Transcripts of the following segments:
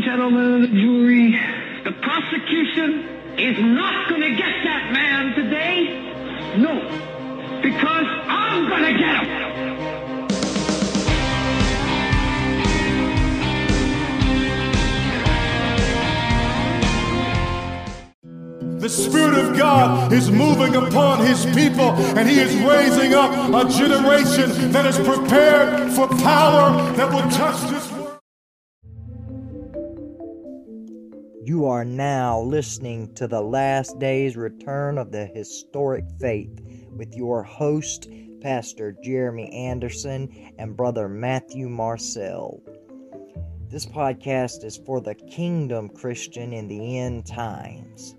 and gentlemen of the jury, the prosecution is not going to get that man today. No, because I'm going to get him. The Spirit of God is moving upon His people, and He is raising up a generation that is prepared for power that will touch this world. You are now listening to The Last Days Return of the Historic Faith with your host, Pastor Jeremy Anderson and Brother Matthew Marcel. This podcast is for the Kingdom Christian in the end times,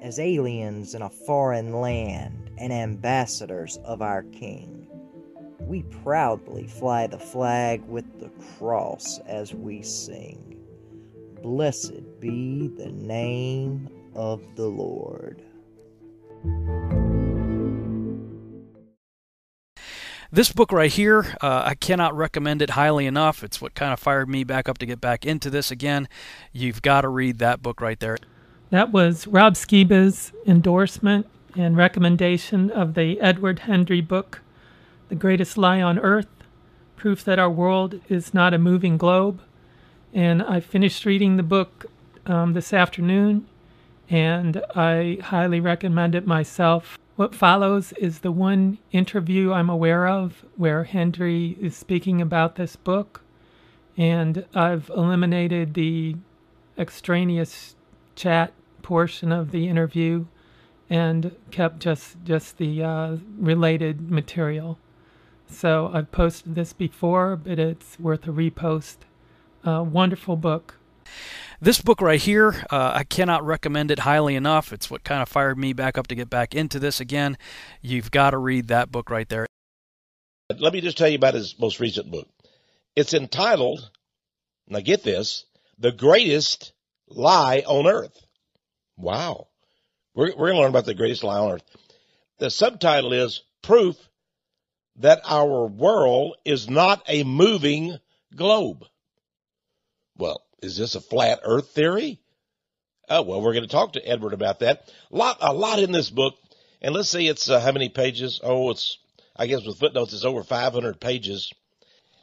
as aliens in a foreign land and ambassadors of our King. We proudly fly the flag with the cross as we sing, "Blessed be the name of the Lord." This book right here, I cannot recommend it highly enough. It's what kind of fired me back up to get back into this again. You've got to read that book right there. That was Rob Skiba's endorsement and recommendation of the Edward Hendrie book, The Greatest Lie on Earth, Proof That Our World Is Not a Moving Globe. And I finished reading the book this afternoon, and I highly recommend it myself. What follows is the one interview I'm aware of where Hendrie is speaking about this book, and I've eliminated the extraneous chat portion of the interview and kept just the related material. So I've posted this before, but it's worth a repost. Wonderful book. This book right here, I cannot recommend it highly enough. It's what kind of fired me back up to get back into this again. You've got to read that book right there. Let me just tell you about his most recent book. It's entitled, now get this, The Greatest Lie on Earth. Wow. We're going to learn about the greatest lie on earth. The subtitle is Proof That Our World Is Not a Moving Globe. Well, is this a flat earth theory? Oh, well, we're going to talk to Edward about that. A lot in this book. And let's see, it's how many pages? Oh, it's, I guess with footnotes, it's over 500 pages.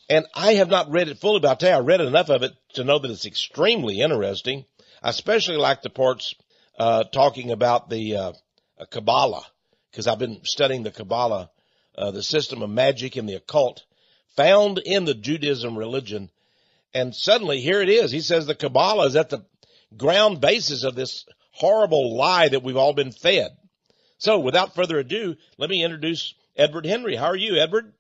And I have not read it fully, but I'll tell you, I read enough of it to know that it's extremely interesting. I especially like the parts talking about the Kabbalah, because I've been studying the Kabbalah, the system of magic and the occult found in the Judaism religion. And suddenly, here it is. He says the Kabbalah is at the ground basis of this horrible lie that we've all been fed. So without further ado, let me introduce Edward Hendrie. How are you, Edward?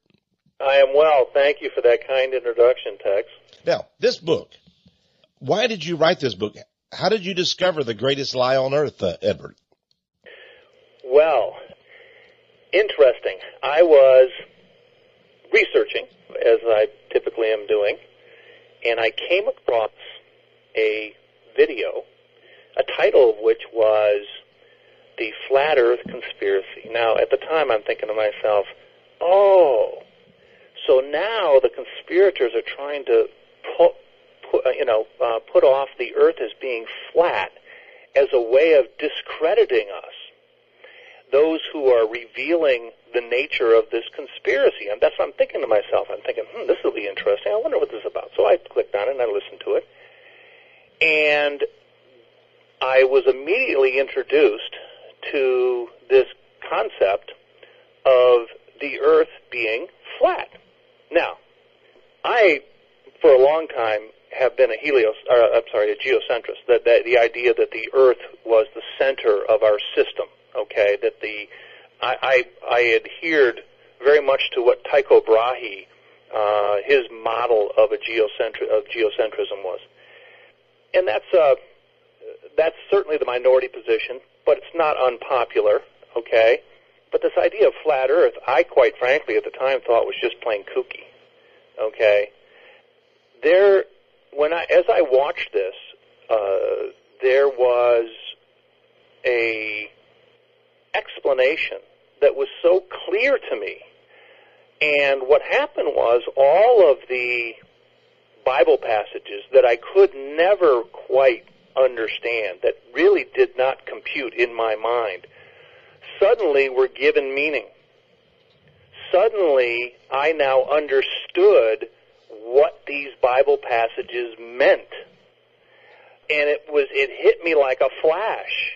I am well. Thank you for that kind introduction, Tex. Now, this book, why did you write this book? How did you discover the greatest lie on earth, Edward? Well, interesting. I was researching, as I typically am doing, and I came across a video, a title of which was The Flat Earth Conspiracy. Now, at the time, I'm thinking to myself, oh, so now the conspirators are trying to put off the earth as being flat as a way of discrediting us, those who are revealing the nature of this conspiracy. And that's what I'm thinking to myself. I'm thinking, this will be interesting. I wonder what this is about. So I clicked on it and I listened to it. And I was immediately introduced to this concept of the earth being flat. Now, I, for a long time, have been a geocentrist, that the idea that the earth was the center of our system, okay, that I adhered very much to what Tycho Brahe, his model of geocentrism was. And that's certainly the minority position, but it's not unpopular, okay? But this idea of flat earth, I quite frankly at the time thought was just plain kooky, okay? As I watched this, there was a explanation that was so clear to me. And what happened was all of the Bible passages that I could never quite understand, that really did not compute in my mind, suddenly were given meaning. Suddenly, I now understood what these Bible passages meant. And it hit me like a flash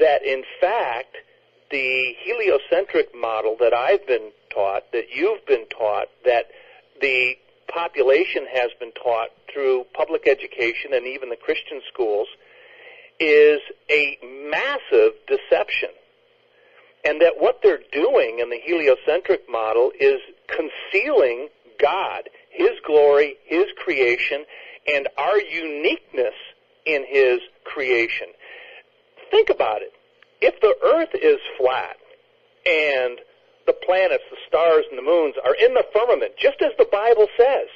that, in fact, the heliocentric model that I've been taught, that you've been taught, that the population has been taught through public education and even the Christian schools, is a massive deception. And that what they're doing in the heliocentric model is concealing God, His glory, His creation, and our uniqueness in His creation. Think about it. If the earth is flat and the planets, the stars, and the moons are in the firmament, just as the Bible says,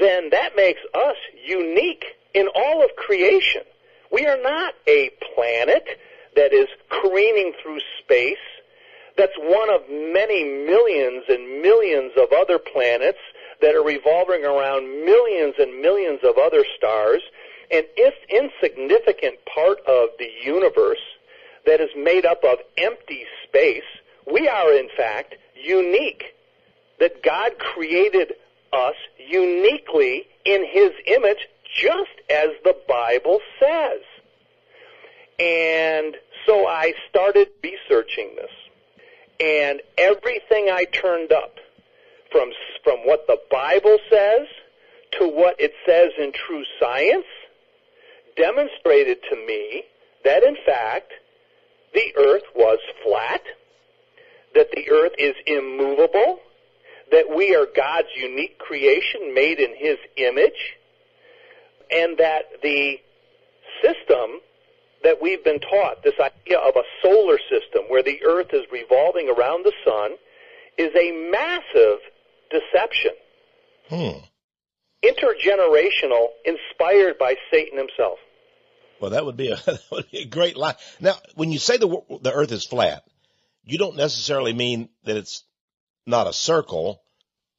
then that makes us unique in all of creation. We are not a planet that is careening through space. That's one of many millions and millions of other planets that are revolving around millions and millions of other stars, an insignificant part of the universe that is made up of empty space. We are, in fact, unique, that God created us uniquely in His image, just as the Bible says. And so I started researching this, and everything I turned up, from what the Bible says to what it says in true science, demonstrated to me that, in fact, the earth was flat, that the earth is immovable, that we are God's unique creation made in His image, and that the system that we've been taught, this idea of a solar system where the earth is revolving around the sun, is a massive deception. Intergenerational, inspired by Satan himself. Well, that would be a great lie. Now, when you say the earth is flat, you don't necessarily mean that it's not a circle.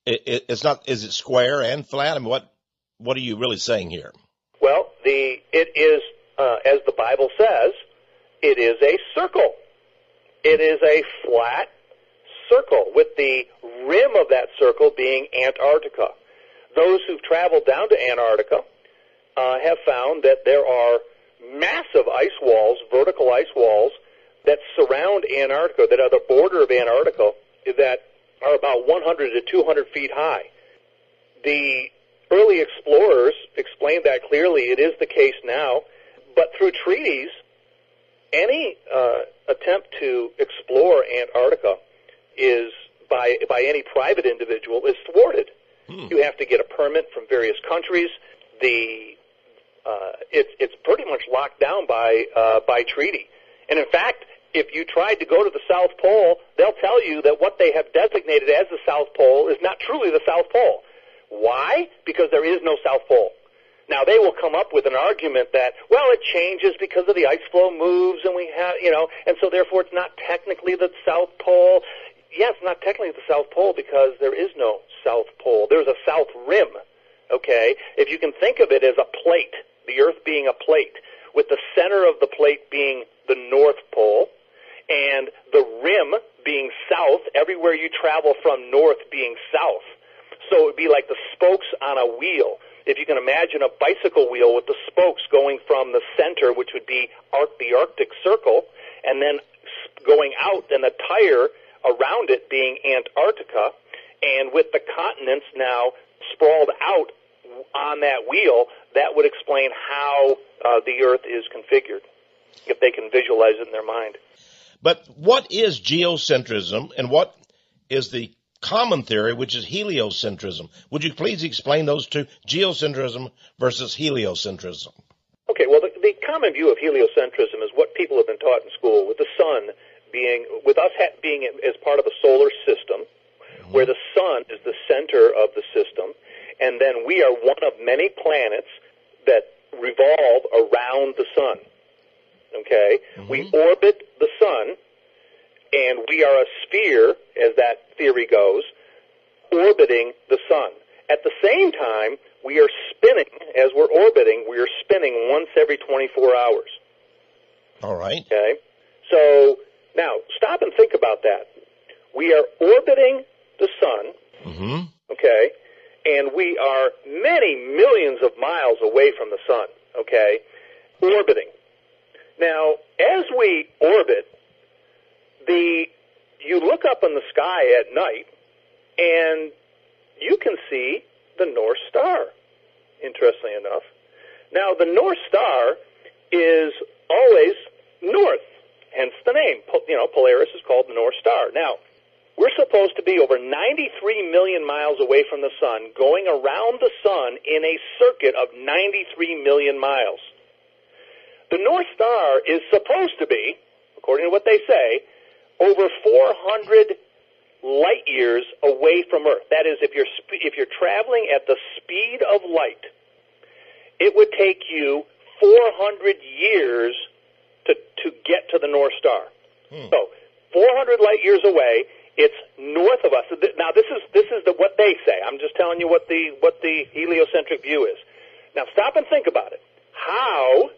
It's not. Is it square and flat? I mean, what are you really saying here? Well, it is as the Bible says, it is a circle. It is a flat circle, with the rim of that circle being Antarctica. Those who've traveled down to Antarctica have found that there are massive ice walls, vertical ice walls, that surround Antarctica, that are the border of Antarctica, that are about 100 to 200 feet high. The early explorers explained that clearly. It is the case now. But through treaties, any attempt to explore Antarctica is by any private individual is thwarted. You have to get a permit from various countries. It's pretty much locked down by treaty. And in fact, if you tried to go to the South Pole, they'll tell you that what they have designated as the South Pole is not truly the South Pole. Why? Because there is no South Pole. Now, they will come up with an argument that, well, it changes because of the ice flow moves, and we have, and so therefore it's not technically the South Pole. Yes, not technically the South Pole, because there is no South Pole. There's a South Rim, okay? If you can think of it as a plate, the Earth being a plate, with the center of the plate being the North Pole, and the rim being south, everywhere you travel from north being south. So it would be like the spokes on a wheel. If you can imagine a bicycle wheel with the spokes going from the center, which would be the Arctic Circle, and then going out, and the tire around it being Antarctica, and with the continents now sprawled out on that wheel, that would explain how the Earth is configured, if they can visualize it in their mind. But what is geocentrism, and what is the common theory, which is heliocentrism? Would you please explain those two, geocentrism versus heliocentrism? Okay, well, the common view of heliocentrism is what people have been taught in school, with the sun being, with us being as part of a solar system, where the sun is the center of the system, and then we are one of many planets that revolve around the sun. Okay? We orbit the sun, and we are a sphere, as that theory goes, orbiting the sun. At the same time, we are spinning, as we're orbiting, we are spinning once every 24 hours. All right. Okay? So, now, stop and think about that. We are orbiting the sun, okay, and we are many millions of miles away from the sun, okay, orbiting. Now, as we orbit, you look up in the sky at night, and you can see the North Star, interestingly enough. Now, the North Star is always north, hence the name. You know, Polaris is called the North Star. Now, we're supposed to be over 93 million miles away from the sun, going around the sun in a circuit of 93 million miles. The North Star is supposed to be, according to what they say, over 400 light years away from Earth. That is, if you're traveling at the speed of light, it would take you 400 years to get to the North Star. So 400 light years away, it's north of us. Now this is what they say. I'm just telling you what the heliocentric view is. Now stop and think about it. How,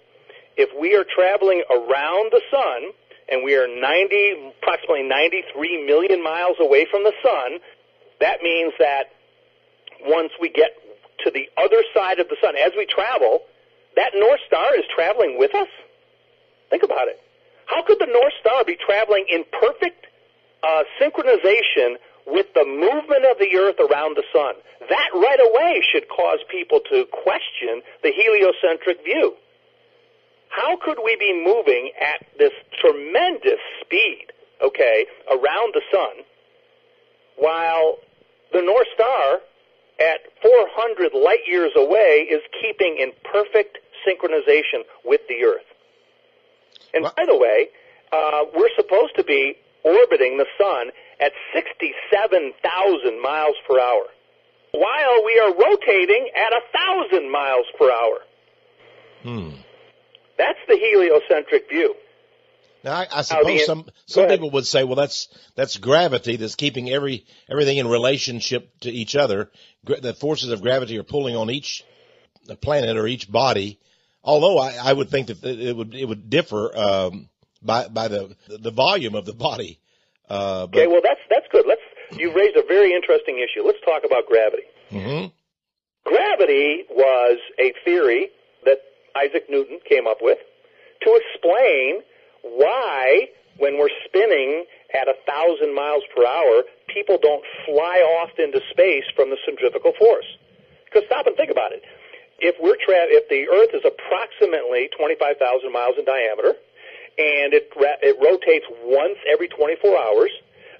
if we are traveling around the sun and we are approximately 93 million miles away from the sun, that means that once we get to the other side of the sun, as we travel, that North Star is traveling with us? Think about it. How could the North Star be traveling in perfect synchronization with the movement of the Earth around the sun? That right away should cause people to question the heliocentric view. How could we be moving at this tremendous speed, okay, around the sun, while the North Star at 400 light years away is keeping in perfect synchronization with the Earth? And by the way, we're supposed to be orbiting the sun at 67,000 miles per hour, while we are rotating at 1,000 miles per hour. That's the heliocentric view. Now, I suppose some people would say, well, that's gravity that's keeping everything in relationship to each other. The forces of gravity are pulling on each planet or each body. Although I would think that it would differ by the volume of the body. Okay, well that's good. You raised a very interesting issue. Let's talk about gravity. Gravity was a theory that Isaac Newton came up with to explain why, when we're spinning at 1,000 miles per hour, people don't fly off into space from the centrifugal force. Because stop and think about it. If the Earth is approximately 25,000 miles in diameter, and it rotates once every 24 hours,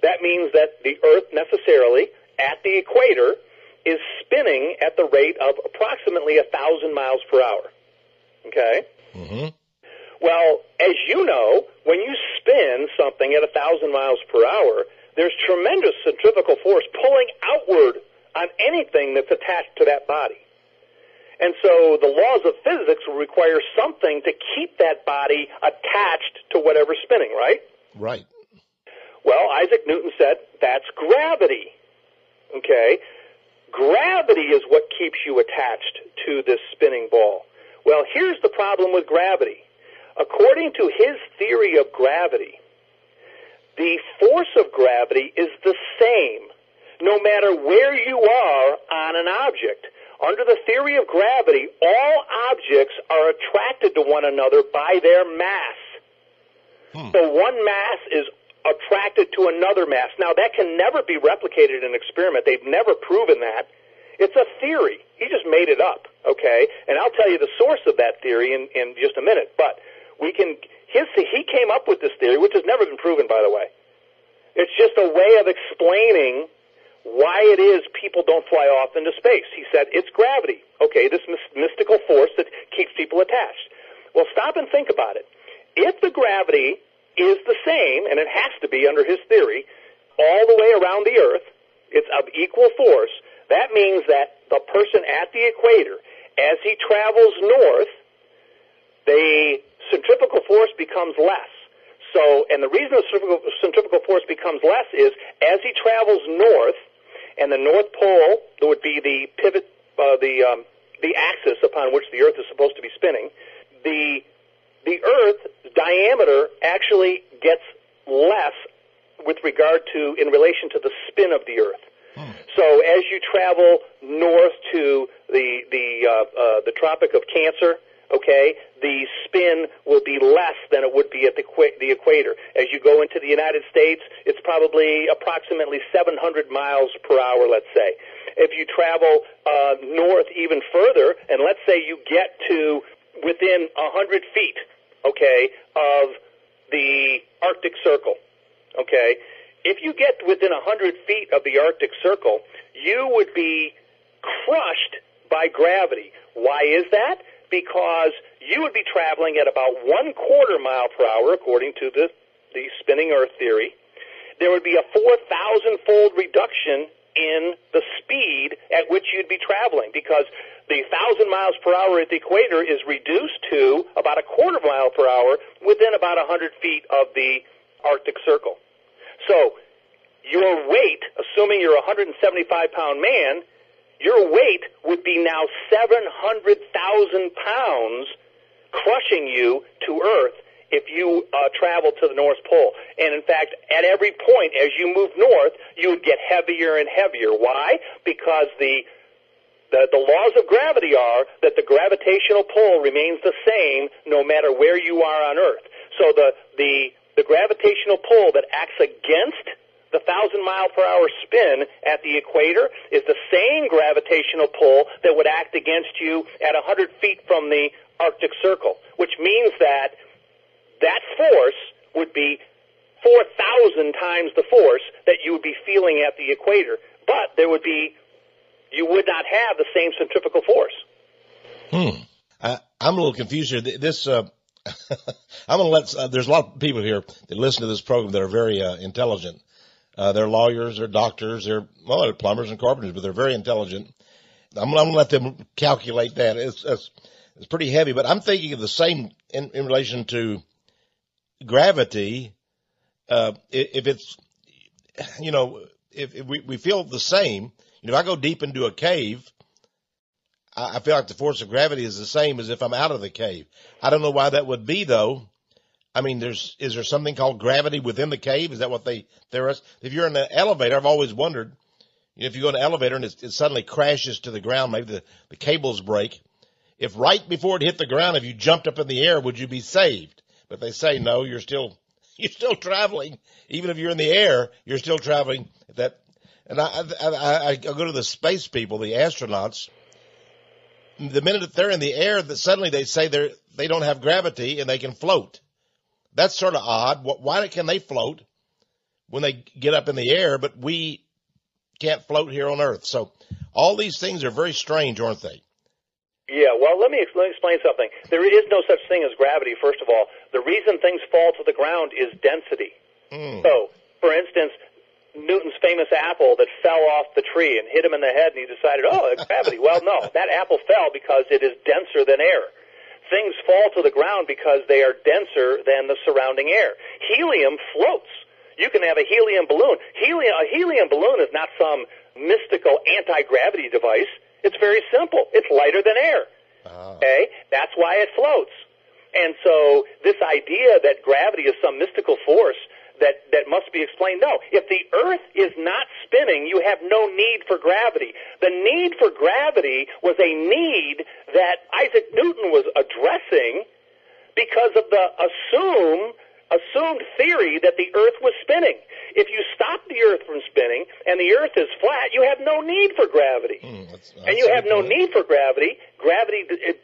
that means that the Earth necessarily at the equator is spinning at the rate of approximately 1,000 miles per hour. Okay? Well, as you know, when you spin something at 1,000 miles per hour, there's tremendous centrifugal force pulling outward on anything that's attached to that body. And so the laws of physics will require something to keep that body attached to whatever's spinning, right? Right. Well, Isaac Newton said that's gravity. Okay? Gravity is what keeps you attached to this spinning ball. Well, here's the problem with gravity. According to his theory of gravity, the force of gravity is the same no matter where you are on an object. Under the theory of gravity, all objects are attracted to one another by their mass. So one mass is attracted to another mass. Now, that can never be replicated in an experiment. They've never proven that. It's a theory. He just made it up, okay? And I'll tell you the source of that theory in just a minute. But he came up with this theory, which has never been proven, by the way. It's just a way of explaining why it is people don't fly off into space. He said, it's gravity. Okay, this mystical force that keeps people attached. Well, stop and think about it. If the gravity is the same, and it has to be under his theory, all the way around the Earth, it's of equal force, that means that the person at the equator, as he travels north, the centrifugal force becomes less. So, and the reason the centrifugal force becomes less is, as he travels north, and the North Pole, there would be the pivot, the axis upon which the Earth is supposed to be spinning, the Earth's diameter actually gets less with regard to, in relation to the spin of the Earth. Hmm. So as you travel north to the Tropic of Cancer, okay, the spin will be less than it would be at the equator. As you go into the United States, it's probably approximately 700 miles per hour, let's say. If you travel north even further, and let's say you get to within 100 feet, okay, of the Arctic Circle, okay, if you get within 100 feet of the Arctic Circle, you would be crushed by gravity. Why is that? Because you would be traveling at about 1/4 mile per hour, according to the spinning Earth theory. There would be a 4,000-fold reduction in the speed at which you'd be traveling, because the 1,000 miles per hour at the equator is reduced to about 1/4 mile per hour within about 100 feet of the Arctic Circle. So your weight, assuming you're a 175-pound man, your weight would be now 700,000 pounds crushing you to Earth if you travel to the North Pole. And in fact, at every point as you move north, you would get heavier and heavier. Why? Because the laws of gravity are that the gravitational pull remains the same no matter where you are on Earth. So the gravitational pull that acts against the 1,000-mile-per-hour spin at the equator is the same gravitational pull that would act against you at 100 feet from the Arctic Circle, which means that that force would be 4,000 times the force that you would be feeling at the equator. But there would be, you would not have the same centrifugal force. Hmm. I'm a little confused here. I'm going to there's a lot of people here that listen to this program that are very intelligent. They're lawyers, they're doctors, they're plumbers and carpenters, but they're very intelligent. I'm going to let them calculate that. It's pretty heavy, but I'm thinking of the same in relation to gravity. If it's, you know, if we feel the same, you know, if I go deep into a cave, I feel like the force of gravity is the same as if I'm out of the cave. I don't know why that would be, though. I mean, is there something called gravity within the cave? Is that what there is? If you're in an elevator, I've always wondered, you know, if you go in an elevator and it suddenly crashes to the ground, maybe the cables break. If right before it hit the ground, if you jumped up in the air, would you be saved? But they say, no, you're still traveling. Even if you're in the air, you're still traveling. I go to the space people, the astronauts. The minute that they're in the air, that suddenly they say they don't have gravity and they can float. That's sort of odd. Why can they float when they get up in the air, but we can't float here on Earth? So all these things are very strange, aren't they? Yeah, well, let me explain something. There is no such thing as gravity, first of all. The reason things fall to the ground is density. Mm. So, for instance, Newton's famous apple that fell off the tree and hit him in the head, and he decided, oh, it's gravity. Well, no, that apple fell because it is denser than air. Things fall to the ground because they are denser than the surrounding air. Helium floats. You can have a helium balloon. A helium balloon is not some mystical anti-gravity device. It's very simple. It's lighter than air. Oh. Okay? That's why it floats. And so this idea that gravity is some mystical force that must be explained, no. If the Earth is not spinning, you have no need for gravity. The need for gravity was a need that Isaac Newton was addressing because of the assumed theory that the Earth was spinning. If you stop the Earth from spinning and the Earth is flat, you have no need for gravity. And you have no need for gravity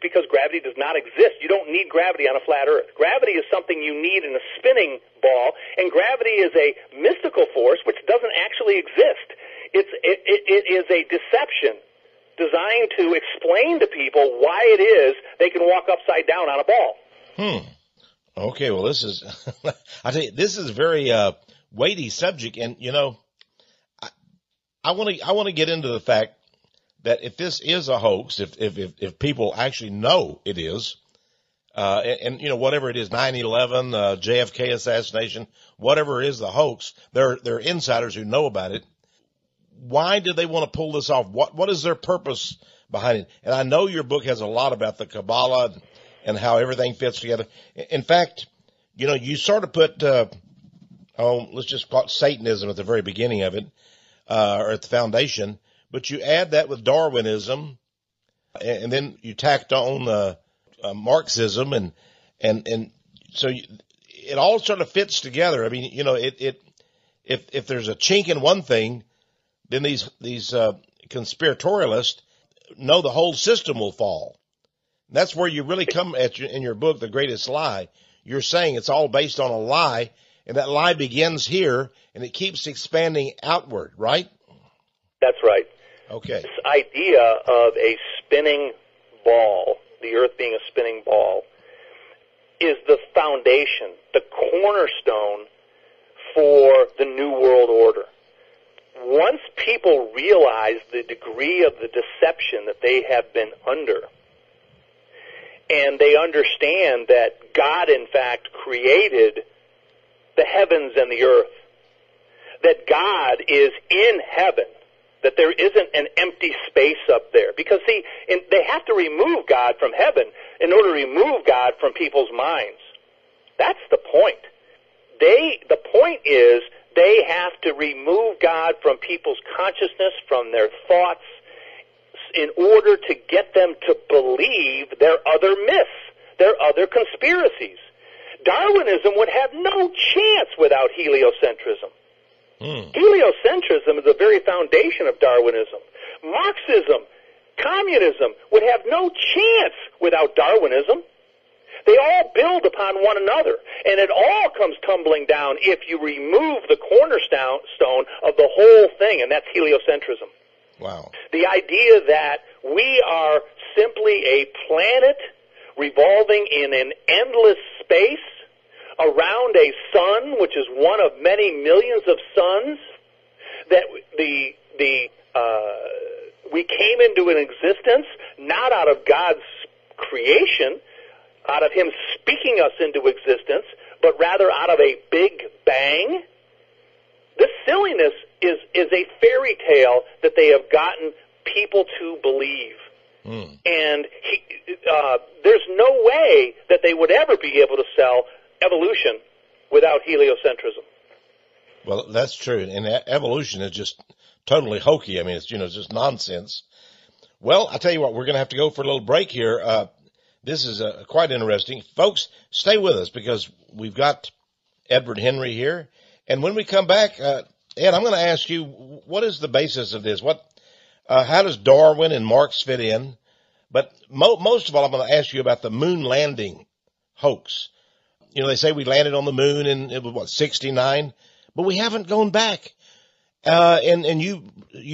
because gravity does not exist. You don't need gravity on a flat Earth. Gravity is something you need in a spinning ball, and gravity is a mystical force which doesn't actually exist. It is a deception designed to explain to people why it is they can walk upside down on a ball. Hmm. Okay, well, this is, I tell you, this is a very weighty subject, and you know, I want to get into the fact that if this is a hoax, if people actually know it is, and you know, whatever it is, 9/11, JFK assassination, whatever is the hoax, there are insiders who know about it. Why do they want to pull this off? What is their purpose behind it. And I know your book has a lot about the Kabbalah and how everything fits together. In fact, you know, you sort of put, let's just call it Satanism at the very beginning of it, or at the foundation, but you add that with Darwinism, and then you tacked on Marxism, and so you, it all sort of fits together. I mean, you know, if there's a chink in one thing, then these conspiratorialists know the whole system will fall. And that's where you really come at in your book, The Greatest Lie. You're saying it's all based on a lie, and that lie begins here, and it keeps expanding outward, right? That's right. Okay. This idea of a spinning ball, the Earth being a spinning ball, is the foundation, the cornerstone for the New World Order. Once people realize the degree of the deception that they have been under, and they understand that God, in fact, created the heavens and the earth, that God is in heaven, that there isn't an empty space up there. Because, see, they have to remove God from heaven in order to remove God from people's minds. That's the point. The point is they have to remove God from people's consciousness, from their thoughts, in order to get them to believe their other myths, their other conspiracies. Darwinism would have no chance without heliocentrism. Heliocentrism is the very foundation of Darwinism. Marxism, communism would have no chance without Darwinism. They all build upon one another, and it all comes tumbling down if you remove the cornerstone of the whole thing, and that's heliocentrism. Wow. The idea that we are simply a planet revolving in an endless space around a sun, which is one of many millions of suns, that we came into an existence not out of God's creation, out of him speaking us into existence, but rather out of a big bang. This silliness is a fairy tale that they have gotten people to believe. Mm. And there's no way that they would ever be able to sell evolution without heliocentrism. Well, that's true. And evolution is just totally hokey. I mean, it's, you know, it's just nonsense. Well, I tell you what, we're going to have to go for a little break here. This is quite interesting. Folks, stay with us because we've got Edward Hendrie here. And when we come back, Ed, I'm going to ask you, what is the basis of this? How does Darwin and Marx fit in? But most of all, I'm going to ask you about the moon landing hoax. You know, they say we landed on the moon in, it was what, 69? But we haven't gone back. And you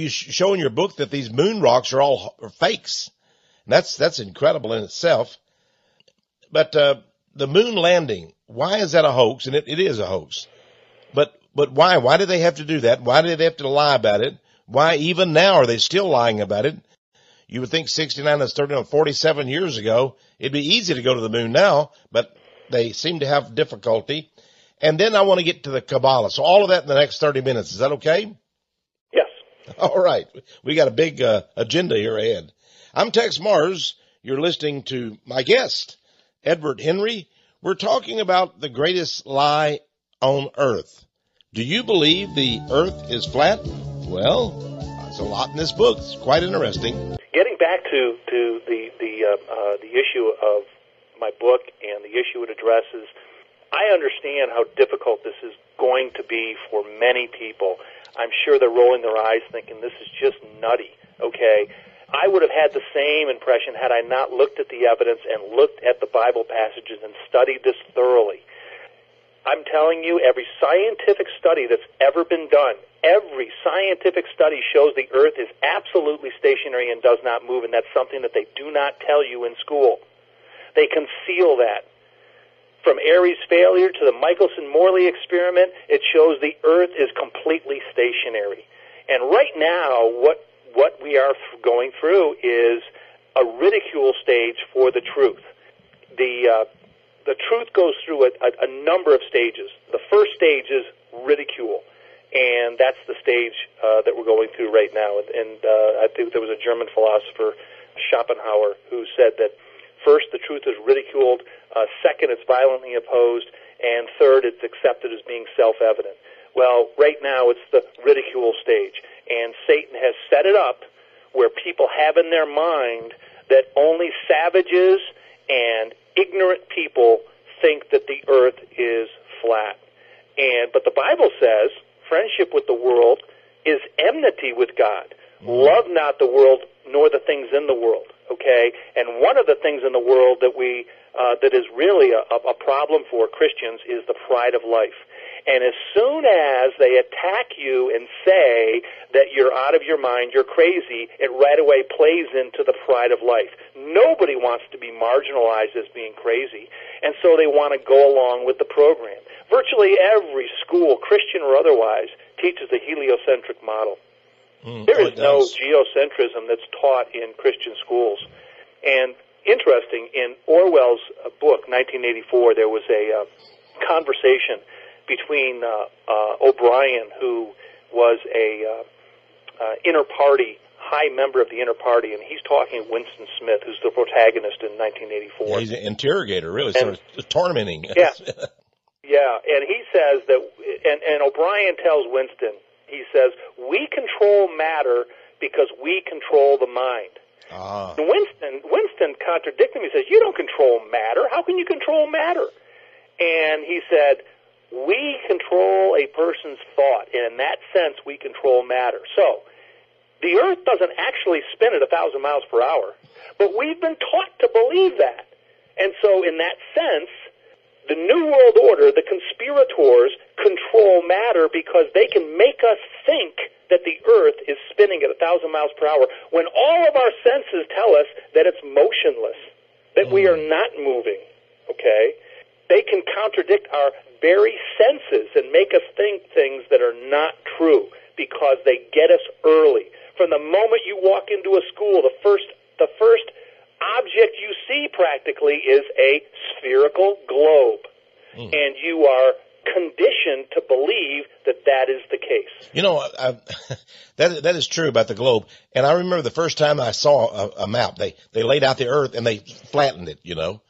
show in your book that these moon rocks are all fakes. And that's incredible in itself. But the moon landing, why is that a hoax? And it is a hoax. But why? Why did they have to do that? Why did they have to lie about it? Why even now are they still lying about it? You would think 69 is 39, 47 years ago. It'd be easy to go to the moon now, but they seem to have difficulty. And then I want to get to the Kabbalah. So all of that in the next 30 minutes. Is that okay? Yes. All right. We got a big agenda here ahead. I'm Texe Marrs. You're listening to my guest, Edward Hendrie. We're talking about the greatest lie on earth. Do you believe the earth is flat? Well, there's a lot in this book. It's quite interesting. Getting back to the issue of my book and the issue it addresses, I understand how difficult this is going to be for many people. I'm sure they're rolling their eyes thinking this is just nutty, okay? I would have had the same impression had I not looked at the evidence and looked at the Bible passages and studied this thoroughly. I'm telling you, every scientific study that's ever been done, every scientific study shows the earth is absolutely stationary and does not move, and that's something that they do not tell you in school. They conceal that. From Airy's failure to the Michelson-Morley experiment, it shows the earth is completely stationary. And right now, what we are going through is a ridicule stage for the truth. The truth goes through a number of stages. The first stage is ridicule, and that's the stage that we're going through right now. And I think there was a German philosopher Schopenhauer, who said that first, the truth is ridiculed, second, it's violently opposed, and third, it's accepted as being self-evident. Well, right now it's the ridicule stage, and Satan has set it up where people have in their mind that only savages and ignorant people think that the earth is flat. But the Bible says friendship with the world is enmity with God. Love not the world nor the things in the world. Okay, and one of the things in the world that we that is really a problem for Christians is the pride of life. And as soon as they attack you and say that you're out of your mind, you're crazy, it right away plays into the pride of life. Nobody wants to be marginalized as being crazy, and so they want to go along with the program. Virtually every school, Christian or otherwise, teaches the heliocentric model. There is no geocentrism that's taught in Christian schools. And interesting, in Orwell's book, 1984, there was a conversation between O'Brien, who was a inner party, high member of the inner party, and he's talking to Winston Smith, who's the protagonist in 1984. Yeah, he's an interrogator, really, and, sort of tormenting. Yeah, yeah, and he says that, and O'Brien tells Winston, he says, we control matter because we control the mind. Ah. And Winston contradicted him. He says, you don't control matter. How can you control matter? And he said, we control a person's thought, and in that sense, we control matter. So the Earth doesn't actually spin at 1,000 miles per hour, but we've been taught to believe that. And so in that sense, the New World Order, the conspirators, control matter because they can make us think that the Earth is spinning at 1,000 miles per hour when all of our senses tell us that it's motionless, that we are not moving, okay? They can contradict our very senses and make us think things that are not true because they get us early. From the moment you walk into a school, the first object you see practically is a spherical globe, and you are conditioned to believe that that is the case. You know, that is true about the globe. And I remember the first time I saw a map, they laid out the Earth and they flattened it, you know,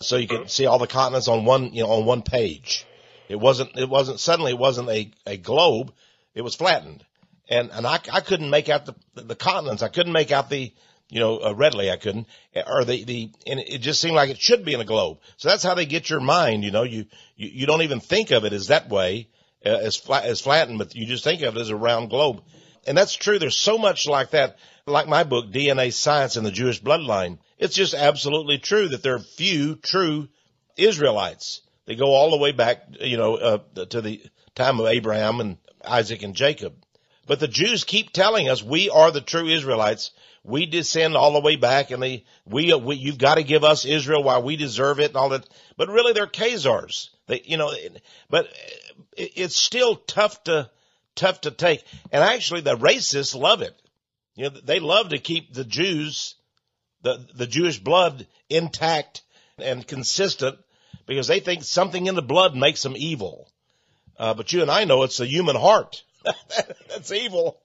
so you could see all the continents on one page. It wasn't a globe. It was flattened, and I couldn't make out the continents. I couldn't make out the readily I couldn't, or and it just seemed like it should be in a globe. So that's how they get your mind, you know, you don't even think of it as that way, as flattened, but you just think of it as a round globe. And that's true. There's so much like that, like my book, DNA Science and the Jewish Bloodline. It's just absolutely true that there are few true Israelites. They go all the way back, to the time of Abraham and Isaac and Jacob. But the Jews keep telling us we are the true Israelites. We descend all the way back, and you've got to give us Israel while we deserve it and all that. But really, they're Khazars. But it's still tough to take. And actually, the racists love it. You know, they love to keep the Jews, the Jewish blood intact and consistent because they think something in the blood makes them evil. But you and I know it's the human heart. That's evil.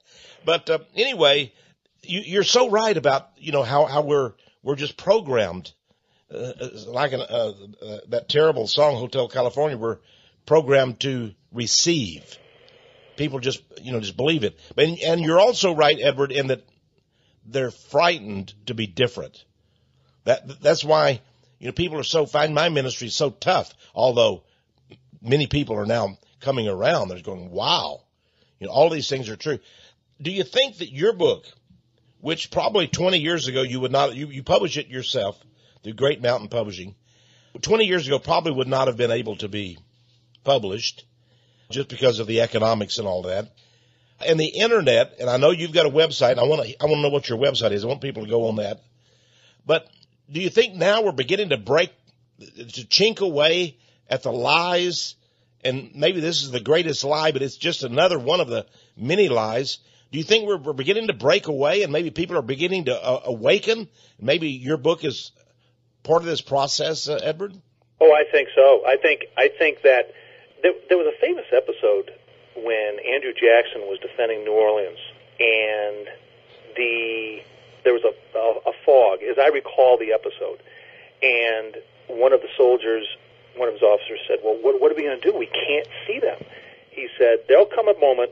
But anyway, you're so right about how we're just programmed, like that terrible song Hotel California. We're programmed to receive. People just believe it. And you're also right, Edward, in that they're frightened to be different. That's why people are find my ministry so tough. Although many people are now coming around, they're going, wow, all these things are true. Do you think that your book, which probably 20 years ago you published it yourself through Great Mountain Publishing, 20 years ago probably would not have been able to be published just because of the economics and all that. And the internet, and I know you've got a website, and I want to know what your website is. I want people to go on that. But do you think now we're beginning to chink away at the lies, and maybe this is the greatest lie, but it's just another one of the many lies? Do you think we're beginning to break away, and maybe people are beginning to awaken? Maybe your book is part of this process, Edward? Oh, I think so. I think that there was a famous episode when Andrew Jackson was defending New Orleans, and the there was a fog, as I recall the episode, and one of the soldiers, one of his officers said, well, what are we going to do? We can't see them. He said, there'll come a moment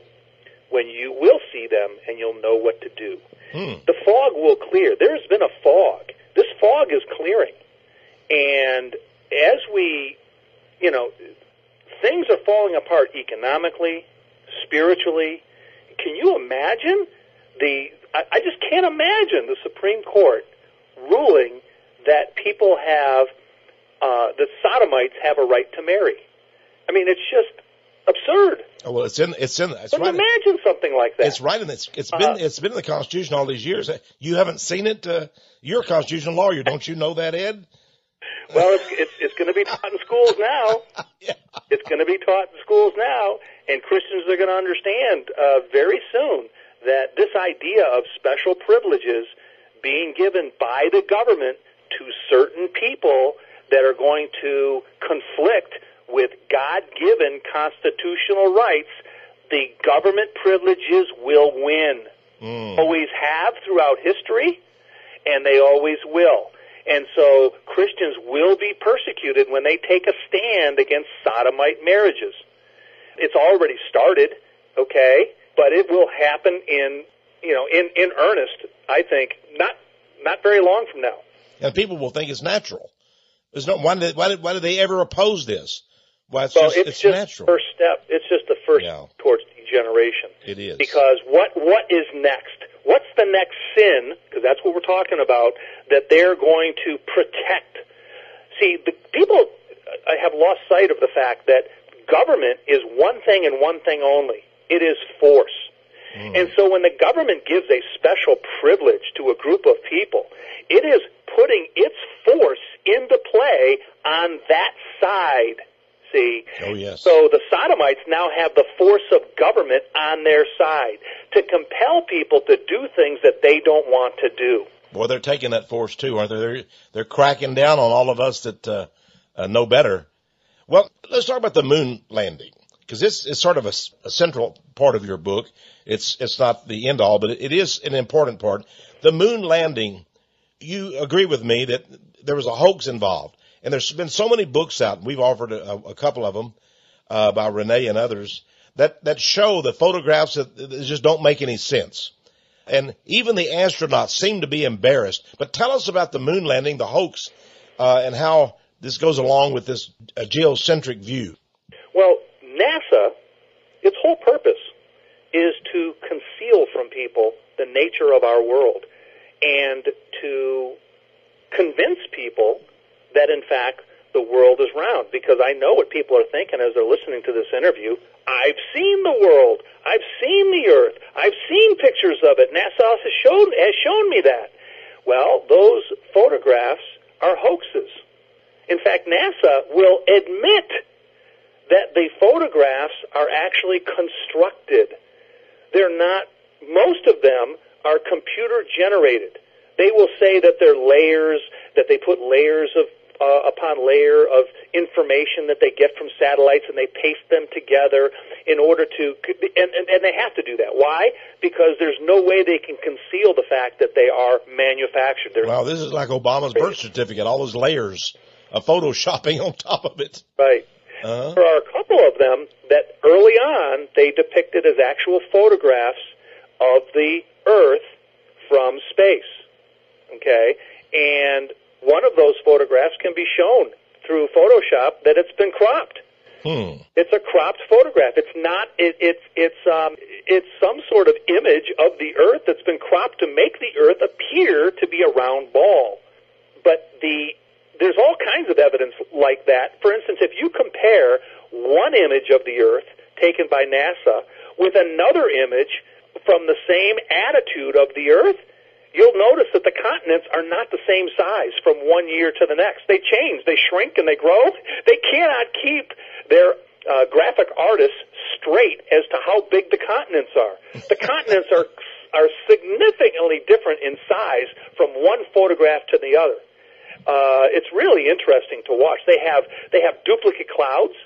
when you will see them and you'll know what to do. Hmm. The fog will clear. There's been a fog. This fog is clearing. And as we, you know, things are falling apart economically, spiritually. Can you imagine I just can't imagine the Supreme Court ruling that people have, that sodomites have a right to marry. I mean, it's just absurd. Oh, well, it's in. It's but right imagine in, something like that. It's right, and it's been in the Constitution all these years. You haven't seen it. You're a constitutional lawyer, don't you know that, Ed? Well, it's going to be taught in schools now. Yeah. It's going to be taught in schools now, and Christians are going to understand very soon that this idea of special privileges being given by the government to certain people that are going to conflict with God-given constitutional rights, the government privileges will win. Mm. Always have throughout history, and they always will. And so Christians will be persecuted when they take a stand against sodomite marriages. It's already started, okay, but it will happen in earnest, I think, not very long from now. And people will think it's natural. There's no why did they ever oppose this? Well, it's just natural. The first step. It's just the first towards degeneration. It is. Because what is next? What's the next sin, because that's what we're talking about, that they're going to protect? See, the people have lost sight of the fact that government is one thing and one thing only. It is force. Mm. And so when the government gives a special privilege to a group of people, it is putting its force into play on that side. See? Oh, yes. So the sodomites now have the force of government on their side to compel people to do things that they don't want to do. Well, they're taking that force too, aren't they? They're cracking down on all of us that know better. Well, let's talk about the moon landing, because this is sort of a central part of your book. It's not the end all, but it is an important part. The moon landing, you agree with me that there was a hoax involved. And there's been so many books out, and we've offered a couple of them by Renee and others, that show the photographs that just don't make any sense. And even the astronauts seem to be embarrassed. But tell us about the moon landing, the hoax, and how this goes along with this geocentric view. Well, NASA, its whole purpose is to conceal from people the nature of our world and to convince people that, in fact, the world is round. Because I know what people are thinking as they're listening to this interview. I've seen the world. I've seen the Earth. I've seen pictures of it. NASA has shown me that. Well, those photographs are hoaxes. In fact, NASA will admit that the photographs are actually constructed. They're not. Most of them are computer-generated. They will say that they're layers, that they put layers of upon layer of information that they get from satellites, and they paste them together in order to, and they have to do that. Why? Because there's no way they can conceal the fact that they are manufactured. Wow, this is like Obama's birth certificate, all those layers of photoshopping on top of it. Right. Uh-huh. There are a couple of them that early on they depicted as actual photographs of the Earth from space. Okay, and one of those photographs can be shown through Photoshop that it's been cropped. Hmm. It's a cropped photograph. It's not. It's some sort of image of the Earth that's been cropped to make the Earth appear to be a round ball. But there's all kinds of evidence like that. For instance, if you compare one image of the Earth taken by NASA with another image from the same attitude of the Earth, you'll notice that the continents are not the same size from one year to the next. They change, they shrink, and they grow. They cannot keep their graphic artists straight as to how big the continents are. The continents are significantly different in size from one photograph to the other. It's really interesting to watch. They have duplicate clouds.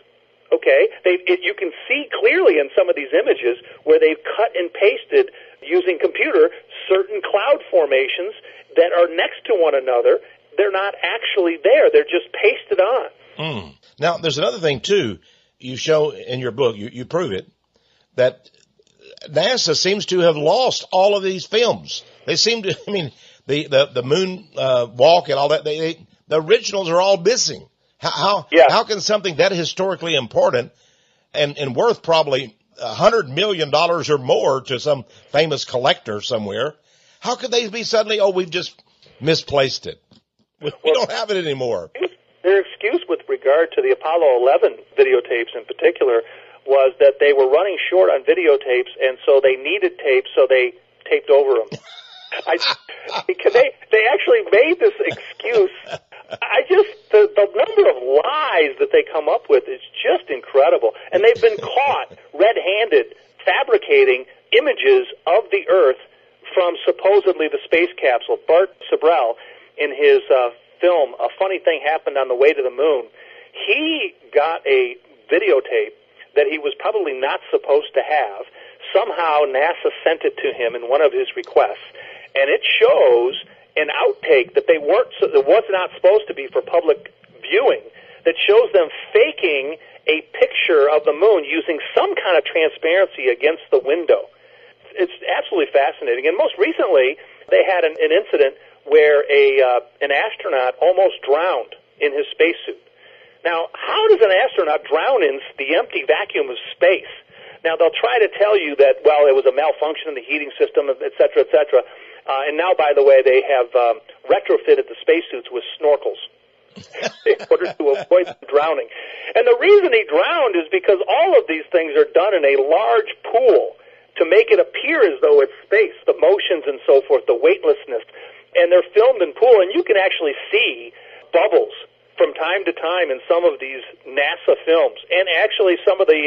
Okay, you can see clearly in some of these images where they've cut and pasted using computer, certain cloud formations that are next to one another. They're not actually there. They're just pasted on. Mm. Now, there's another thing, too. You show in your book, you prove it, that NASA seems to have lost all of these films. They seem to, I mean, the moon walk and all that, the originals are all missing. How can something that historically important and worth probably $100 million or more to some famous collector somewhere, how could they be suddenly, oh, we've just misplaced it? We don't have it anymore. Their excuse with regard to the Apollo 11 videotapes in particular was that they were running short on videotapes, and so they needed tapes, so they taped over them. They actually made this excuse. The number of lies that they come up with is just incredible. And they've been caught red-handed fabricating images of the Earth from supposedly the space capsule. Bart Sabrell, in his film, A Funny Thing Happened on the Way to the Moon, he got a videotape that he was probably not supposed to have. Somehow NASA sent it to him in one of his requests, and it shows an outtake that that was not supposed to be for public viewing, that shows them faking a picture of the moon using some kind of transparency against the window. It's absolutely fascinating. And most recently, they had an incident where an astronaut almost drowned in his spacesuit. Now, how does an astronaut drown in the empty vacuum of space? Now, they'll try to tell you that, well, it was a malfunction in the heating system, et cetera, et cetera. And now, by the way, they have retrofitted the spacesuits with snorkels in order to avoid drowning. And the reason he drowned is because all of these things are done in a large pool to make it appear as though it's space, the motions and so forth, the weightlessness. And they're filmed in pool, and you can actually see bubbles from time to time in some of these NASA films, and actually some of the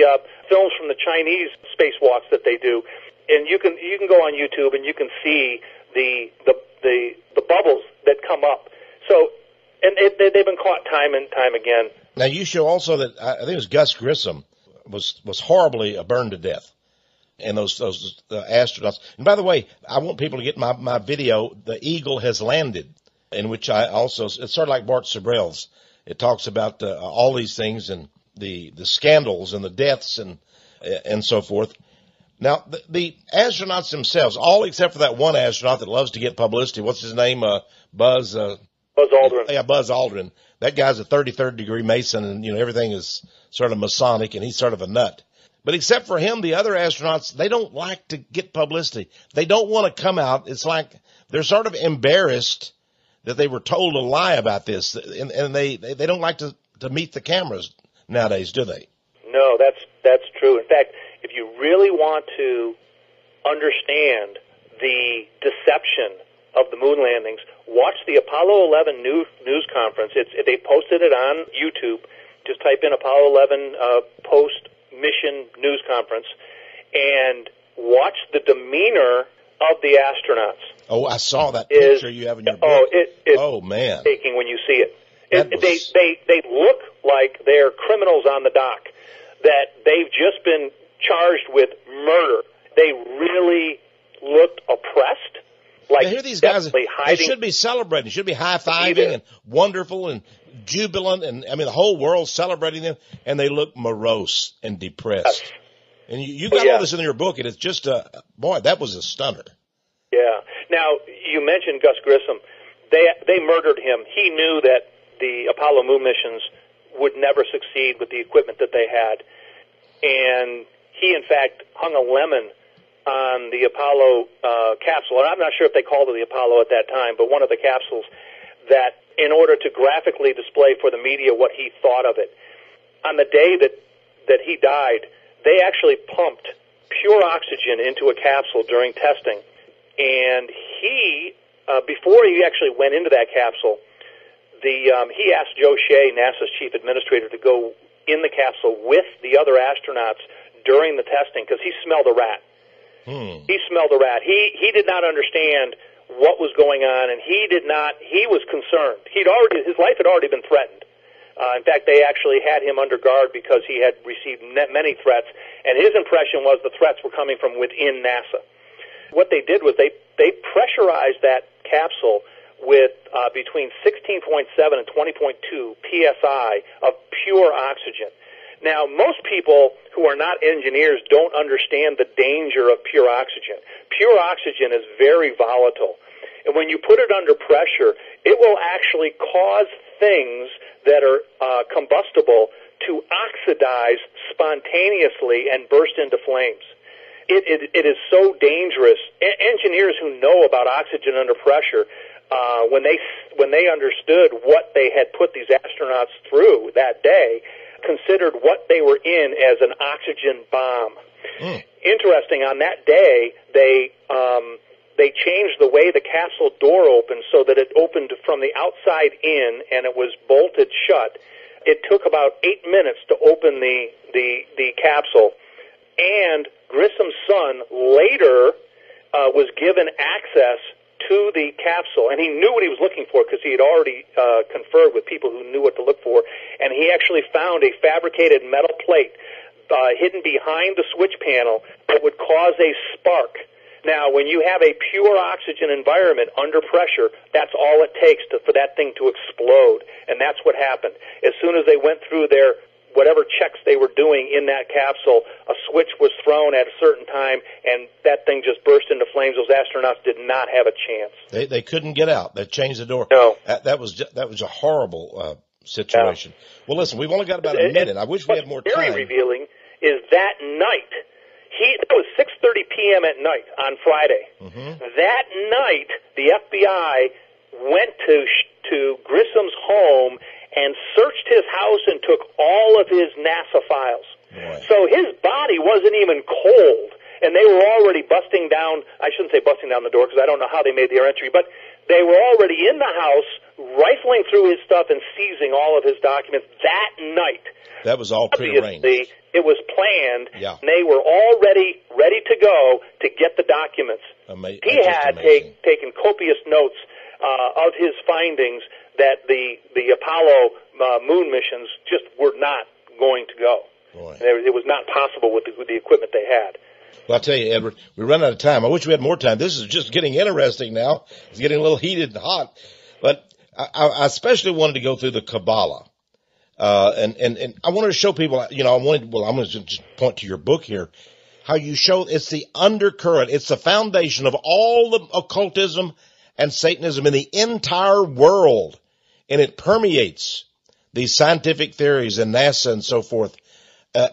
films from the Chinese spacewalks that they do. And you can go on YouTube and you can see the bubbles that come up. So, and they've been caught time and time again. Now, you show also that I think it was Gus Grissom was horribly burned to death, and those astronauts. And by the way, I want people to get my video, The Eagle Has Landed, in which I also, it's sort of like Bart Sabrell's. It talks about all these things and the scandals and the deaths and so forth. Now, the astronauts themselves, all except for that one astronaut that loves to get publicity. What's his name? Buzz Aldrin. Yeah, Buzz Aldrin. That guy's a 33rd degree Mason, and everything is sort of Masonic, and he's sort of a nut. But except for him, the other astronauts, they don't like to get publicity. They don't want to come out. It's like they're sort of embarrassed that they were told to lie about this, and they don't like to meet the cameras nowadays, do they? No, that's true. In fact, if you really want to understand the deception of the moon landings, watch the Apollo 11 news conference. They posted it on YouTube. Just type in Apollo 11 post-mission news conference and watch the demeanor of the astronauts. Oh, I saw that picture you have in your book. Oh, it's taking when you see it. They look like they're criminals on the dock, that they've just been charged with murder. They really looked oppressed. Like, here these guys, they should be celebrating, should be high-fiving and wonderful and jubilant, and I mean the whole world's celebrating them, and they look morose and depressed. Yes. And you got all this in your book, and it's just that was a stunner. Yeah. Now, you mentioned Gus Grissom. They murdered him. He knew that the Apollo moon missions would never succeed with the equipment that they had. And he, in fact, hung a lemon on the Apollo capsule. And I'm not sure if they called it the Apollo at that time, but one of the capsules, that in order to graphically display for the media what he thought of it. On the day that he died, they actually pumped pure oxygen into a capsule during testing. And he, before he actually went into that capsule, he asked Joe Shea, NASA's chief administrator, to go in the capsule with the other astronauts during the testing because he smelled a rat. Hmm. He smelled a rat. He did not understand what was going on, and he was concerned. His life had already been threatened. In fact, they actually had him under guard because he had received many threats, and his impression was the threats were coming from within NASA. What they did was they pressurized that capsule with between 16.7 and 20.2 psi of pure oxygen. Now, most people who are not engineers don't understand the danger of pure oxygen. Pure oxygen is very volatile. And when you put it under pressure, it will actually cause things that are combustible to oxidize spontaneously and burst into flames. It is so dangerous. Engineers who know about oxygen under pressure, when they understood what they had put these astronauts through that day, considered what they were in as an oxygen bomb. Mm. Interesting, on that day, they changed the way the capsule door opened so that it opened from the outside in and it was bolted shut. It took about 8 minutes to open the capsule. And Grissom's son later was given access to the capsule, and he knew what he was looking for because he had already conferred with people who knew what to look for, and he actually found a fabricated metal plate hidden behind the switch panel that would cause a spark. Now, when you have a pure oxygen environment under pressure, that's all it takes for that thing to explode, and that's what happened. As soon as they went through their whatever checks they were doing in that capsule, a switch was thrown at a certain time, and that thing just burst into flames. Those astronauts did not have a chance. They couldn't get out. They changed the door. No. That was a horrible situation. Yeah. Well, listen, we've only got about a minute. I wish we had more time. What's very revealing is that night, that was 6:30 p.m. at night on Friday. Mm-hmm. That night, the FBI went to Grissom's home and searched his house and took all of his NASA files. Boy. So his body wasn't even cold, and they were already busting down, I shouldn't say busting down the door because I don't know how they made their entry, but they were already in the house rifling through his stuff and seizing all of his documents that night. That was all prearranged. Obviously, it was planned, yeah. And they were already ready to go to get the documents. He had taken copious notes of his findings that the Apollo moon missions just were not going to go. It was not possible with the equipment they had. Well, I'll tell you, Edward, we run out of time. I wish we had more time. This is just getting interesting now. It's getting a little heated and hot. But I especially wanted to go through the Kabbalah. And I wanted to show people, I'm going to just point to your book here, how you show it's the undercurrent. It's the foundation of all the occultism and Satanism in the entire world. And it permeates these scientific theories and NASA and so forth.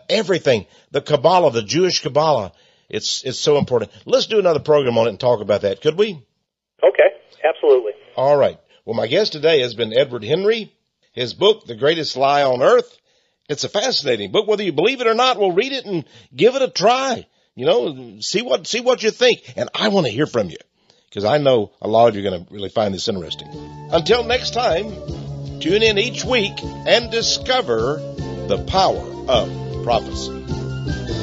Everything. The Kabbalah, the Jewish Kabbalah. It's so important. Let's do another program on it and talk about that. Could we? Okay. Absolutely. All right. Well, my guest today has been Edward Hendrie. His book, The Greatest Lie on Earth. It's a fascinating book. Whether you believe it or not, we'll read it and give it a try. See what you think. And I want to hear from you, because I know a lot of you are going to really find this interesting. Until next time, tune in each week and discover the power of prophecy.